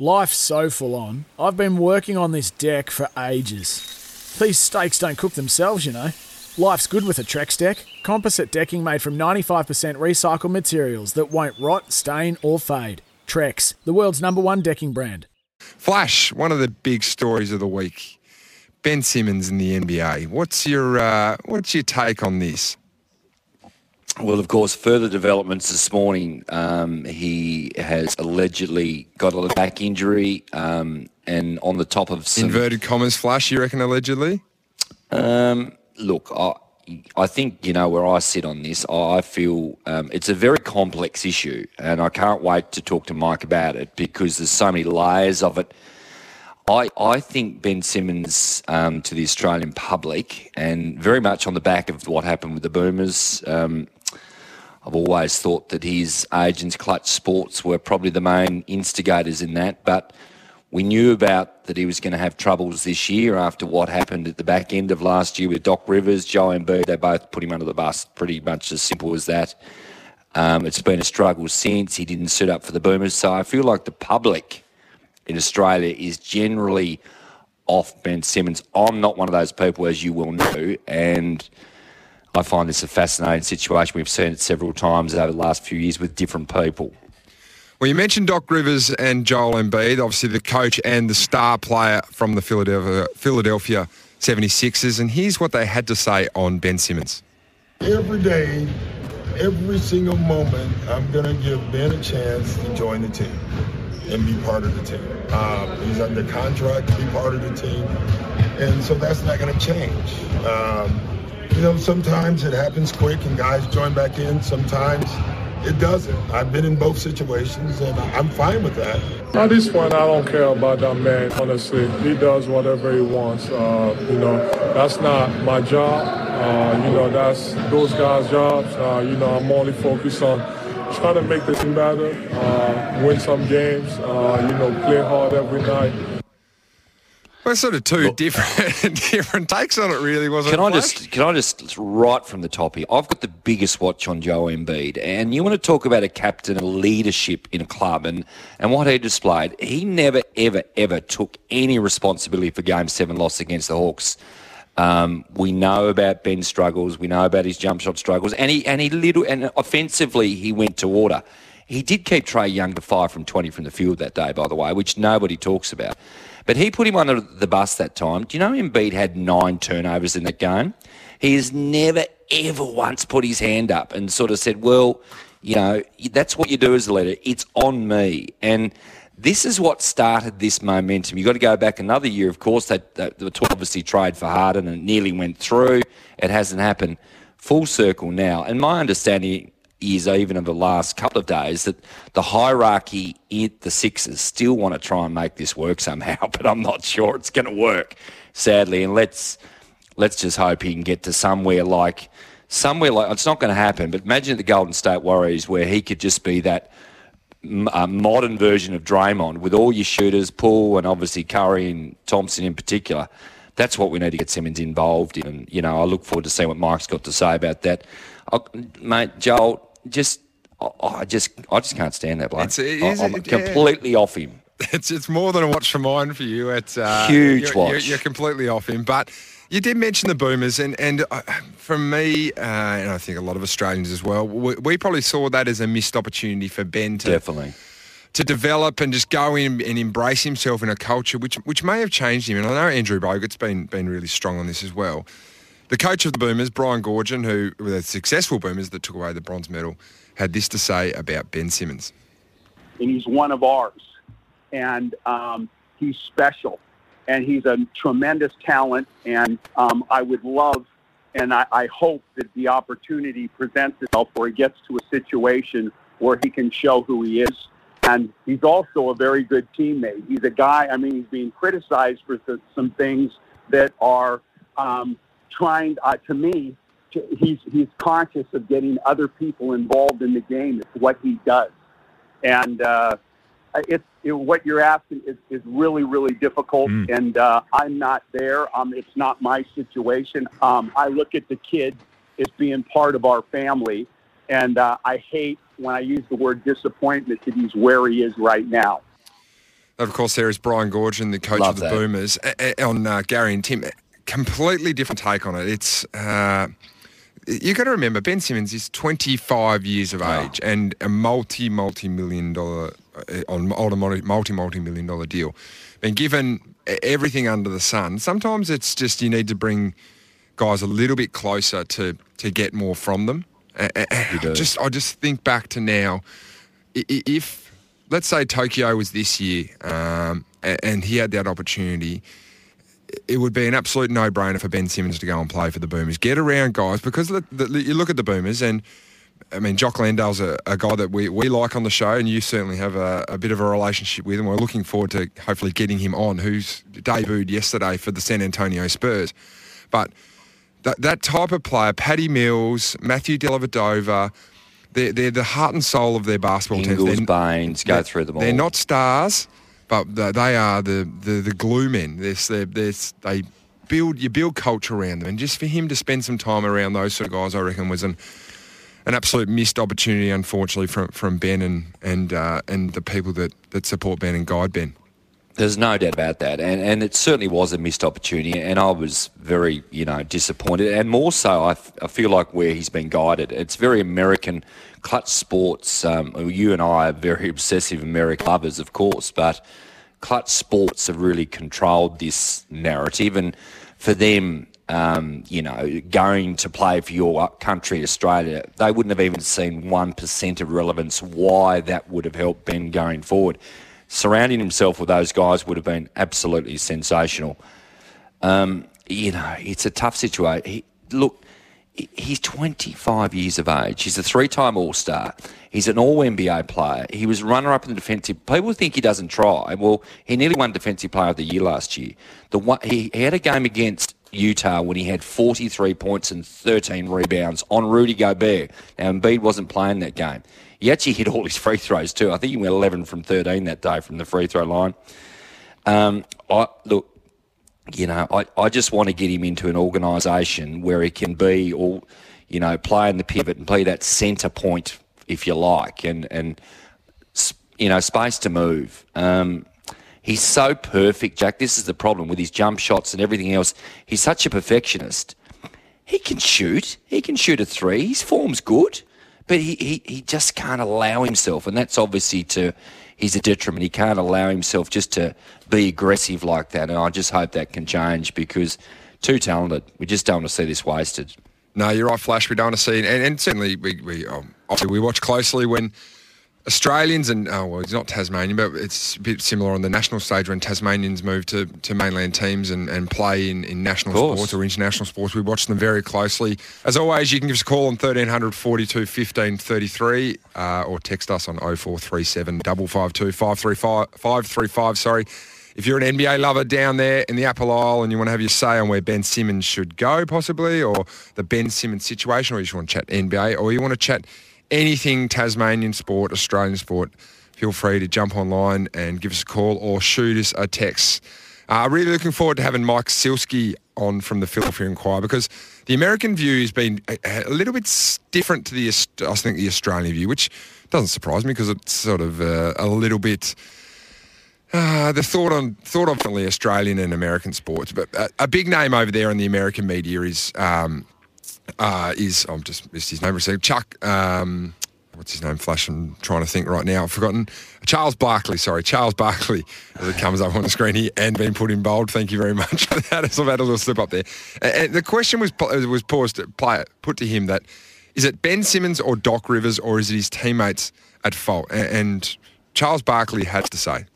Life's so full on. I've been working on this deck for ages. These steaks don't cook themselves, you know. Life's good with a Trex deck. Composite decking made from 95% recycled materials that won't rot, stain or fade. Trex, the world's #1 decking brand. Flash, one of the big stories of the week. Ben Simmons in the NBA. What's your take on this? Well, of course, further developments this morning. He has allegedly got a back injury and on the top of some... Inverted commas, Flash, you reckon allegedly? Look, I think, you know, where I sit on this, I feel it's a very complex issue and I can't wait to talk to Mike about it because there's so many layers of it. I think Ben Simmons to the Australian public, and very much on the back of what happened with the Boomers, I've always thought that his agents, Klutch Sports, were probably the main instigators in that, but we knew about that he was going to have troubles this year after what happened at the back end of last year with Doc Rivers, Joel Embiid. They both put him under the bus, pretty much as simple as that. It's been a struggle since. He didn't suit up for the Boomers. So I feel like the public in Australia is generally off Ben Simmons. I'm not one of those people, as you will know, and I find this a fascinating situation. We've seen it several times over the last few years with different people. Well, you mentioned Doc Rivers and Joel Embiid, obviously the coach and the star player from the Philadelphia 76ers, and here's what they had to say on Ben Simmons. Every day, every single moment, I'm going to give Ben a chance to join the team and be part of the team. He's under contract to be part of the team, and so that's not going to change. You know, sometimes it happens quick and guys join back in, sometimes it doesn't. I've been in both situations, and I'm fine with that. At this point, I don't care about that man, honestly. He does whatever he wants. You know, that's not my job. You know, that's those guys' jobs. You know, I'm only focused on trying to make the team better, win some games, you know, play hard every night. Well, sort of two different takes on it, really, wasn't it? Can I just right from the top here? I've got the biggest watch on Joel Embiid, and you want to talk about a captain, a leadership in a club, and what he displayed. He never, ever, ever took any responsibility for Game 7 loss against the Hawks. We know about Ben's struggles, we know about his jump shot struggles, and offensively he went to order. He did keep Trey Young to 5 from 20 from the field that day, by the way, which nobody talks about. But he put him under the bus that time. Do you know Embiid had 9 turnovers in that game? He has never, ever once put his hand up and sort of said, well, you know, that's what you do as a leader. It's on me. And this is what started this momentum. You've got to go back another year, of course. That obviously trade for Harden and it nearly went through. It hasn't happened. Full circle now. And my understanding is, even over the last couple of days, that the hierarchy at the Sixers still want to try and make this work somehow, but I'm not sure it's going to work, sadly. And let's just hope he can get to somewhere like it's not going to happen, but imagine the Golden State Warriors, where he could just be that modern version of Draymond with all your shooters, Poole and obviously Curry and Thompson in particular. That's what we need to get Simmons involved in. And, you know, I look forward to seeing what Mike's got to say about that. Mate, Joel, I just can't stand that bloke. I'm completely off him. It's more than a watch for mine for you. It's huge watch. You're completely off him. But you did mention the Boomers, and from me, and I think a lot of Australians as well, we probably saw that as a missed opportunity for Ben to definitely to develop and just go in and embrace himself in a culture which may have changed him. And I know Andrew Bogut's been really strong on this as well. The coach of the Boomers, Brian Goorjian, who were the successful Boomers that took away the bronze medal, had this to say about Ben Simmons. And he's one of ours, and he's special, and he's a tremendous talent, and I would love and I hope that the opportunity presents itself where he gets to a situation where he can show who he is. And he's also a very good teammate. He's a guy, I mean, he's being criticized for some things that are trying, to me, he's conscious of getting other people involved in the game. It's what he does. And what you're asking is really, really difficult. And I'm not there. It's not my situation. I look at the kid as being part of our family. And I hate when I use the word disappointment that he's where he is right now. Of course, there is Brian Goorjian, the coach of the Boomers, on Gary and Tim. Completely different take on it. It's you got to remember, Ben Simmons is 25 years of age and a multi-million dollar multi-million dollar deal. And given everything under the sun, sometimes it's just you need to bring guys a little bit closer to get more from them. I just think back to now, if let's say Tokyo was this year and he had that opportunity, it would be an absolute no-brainer for Ben Simmons to go and play for the Boomers. Get around guys, because you look at the Boomers and, I mean, Jock Landale's a guy that we like on the show, and you certainly have a bit of a relationship with, and we're looking forward to hopefully getting him on, who's debuted yesterday for the San Antonio Spurs. But that type of player, Patty Mills, Matthew Dellavedova, they're the heart and soul of their basketball teams. Ingles, Baines, go through them all. They're not stars, but they are the glue men. You build culture around them. And just for him to spend some time around those sort of guys, I reckon, was an absolute missed opportunity, unfortunately, from Ben and the people that support Ben and guide Ben. There's no doubt about that, and it certainly was a missed opportunity, and I was very, disappointed, and more so I feel like where he's been guided. It's very American. Klutch Sports, you and I are very obsessive American lovers, of course, but Klutch Sports have really controlled this narrative, and for them, going to play for your country, Australia, they wouldn't have even seen 1% of relevance why that would have helped Ben going forward. Surrounding himself with those guys would have been absolutely sensational. It's a tough situation. He's 25 years of age. He's a three-time All-Star. He's an All-NBA player. He was runner-up in the defensive. People think he doesn't try. Well, he nearly won Defensive Player of the Year last year. He had a game against Utah when he had 43 points and 13 rebounds on Rudy Gobert. Now, Embiid wasn't playing that game. He actually hit all his free throws too. I think he went 11 from 13 that day from the free throw line. I just want to get him into an organisation where he can be all, play in the pivot and play that centre point, if you like, and space to move. He's so perfect, Jack. This is the problem with his jump shots and everything else. He's such a perfectionist. He can shoot. He can shoot a three. His form's good. But he just can't allow himself, and that's obviously he's a detriment. He can't allow himself just to be aggressive like that, and I just hope that can change because too talented. We just don't want to see this wasted. No, you're right, Flash. We don't want to see, and certainly we watch closely when Australians and it's not Tasmanian, but it's a bit similar on the national stage when Tasmanians move to mainland teams and play in national sports or international sports. We watch them very closely. As always, you can give us a call on 1300 42 15 33 or text us on 0437 552 535. If you're an NBA lover down there in the Apple Isle and you want to have your say on where Ben Simmons should go possibly, or the Ben Simmons situation, or you just want to chat NBA, or you want to chat anything Tasmanian sport, Australian sport, feel free to jump online and give us a call or shoot us a text. Really looking forward to having Mike Silski on from the Philadelphia Inquirer because the American view has been a little bit different to the Australian view, which doesn't surprise me because it's sort of a little bit the thought of only Australian and American sports. But a big name over there in the American media is I've just missed his name for a second. Chuck, what's his name? Flash. I'm trying to think right now. I've forgotten. Charles Barkley, as it comes up on the screen here and been put in bold. Thank you very much for that. I've had a little slip up there. And the question was put to him that is it Ben Simmons or Doc Rivers or is it his teammates at fault? And Charles Barkley has to say,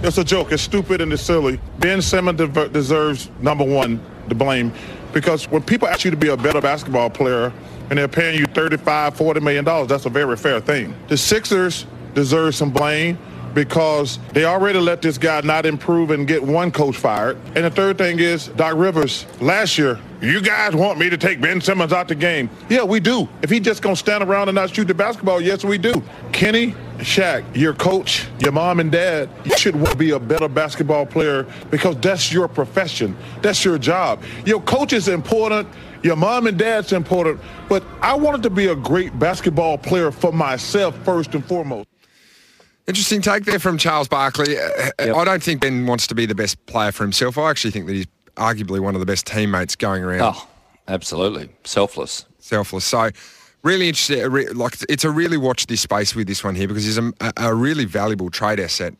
"It's a joke. It's stupid and it's silly. Ben Simmons deserves number one the blame." Because when people ask you to be a better basketball player and they're paying you $35, $40 million, that's a very fair thing. The Sixers deserve some blame because they already let this guy not improve and get one coach fired. And the third thing is Doc Rivers. Last year, you guys want me to take Ben Simmons out the game. Yeah, we do. If he just going to stand around and not shoot the basketball, yes, we do. Kenny, Shaq, your coach, your mom and dad, you should be a better basketball player because that's your profession. That's your job. Your coach is important. Your mom and dad's important. But I wanted to be a great basketball player for myself first and foremost. Interesting take there from Charles Barkley. Yep. I don't think Ben wants to be the best player for himself. I actually think that he's arguably one of the best teammates going around. Oh, absolutely. Selfless. So really interesting. Like, it's a really watch this space with this one here because he's a really valuable trade asset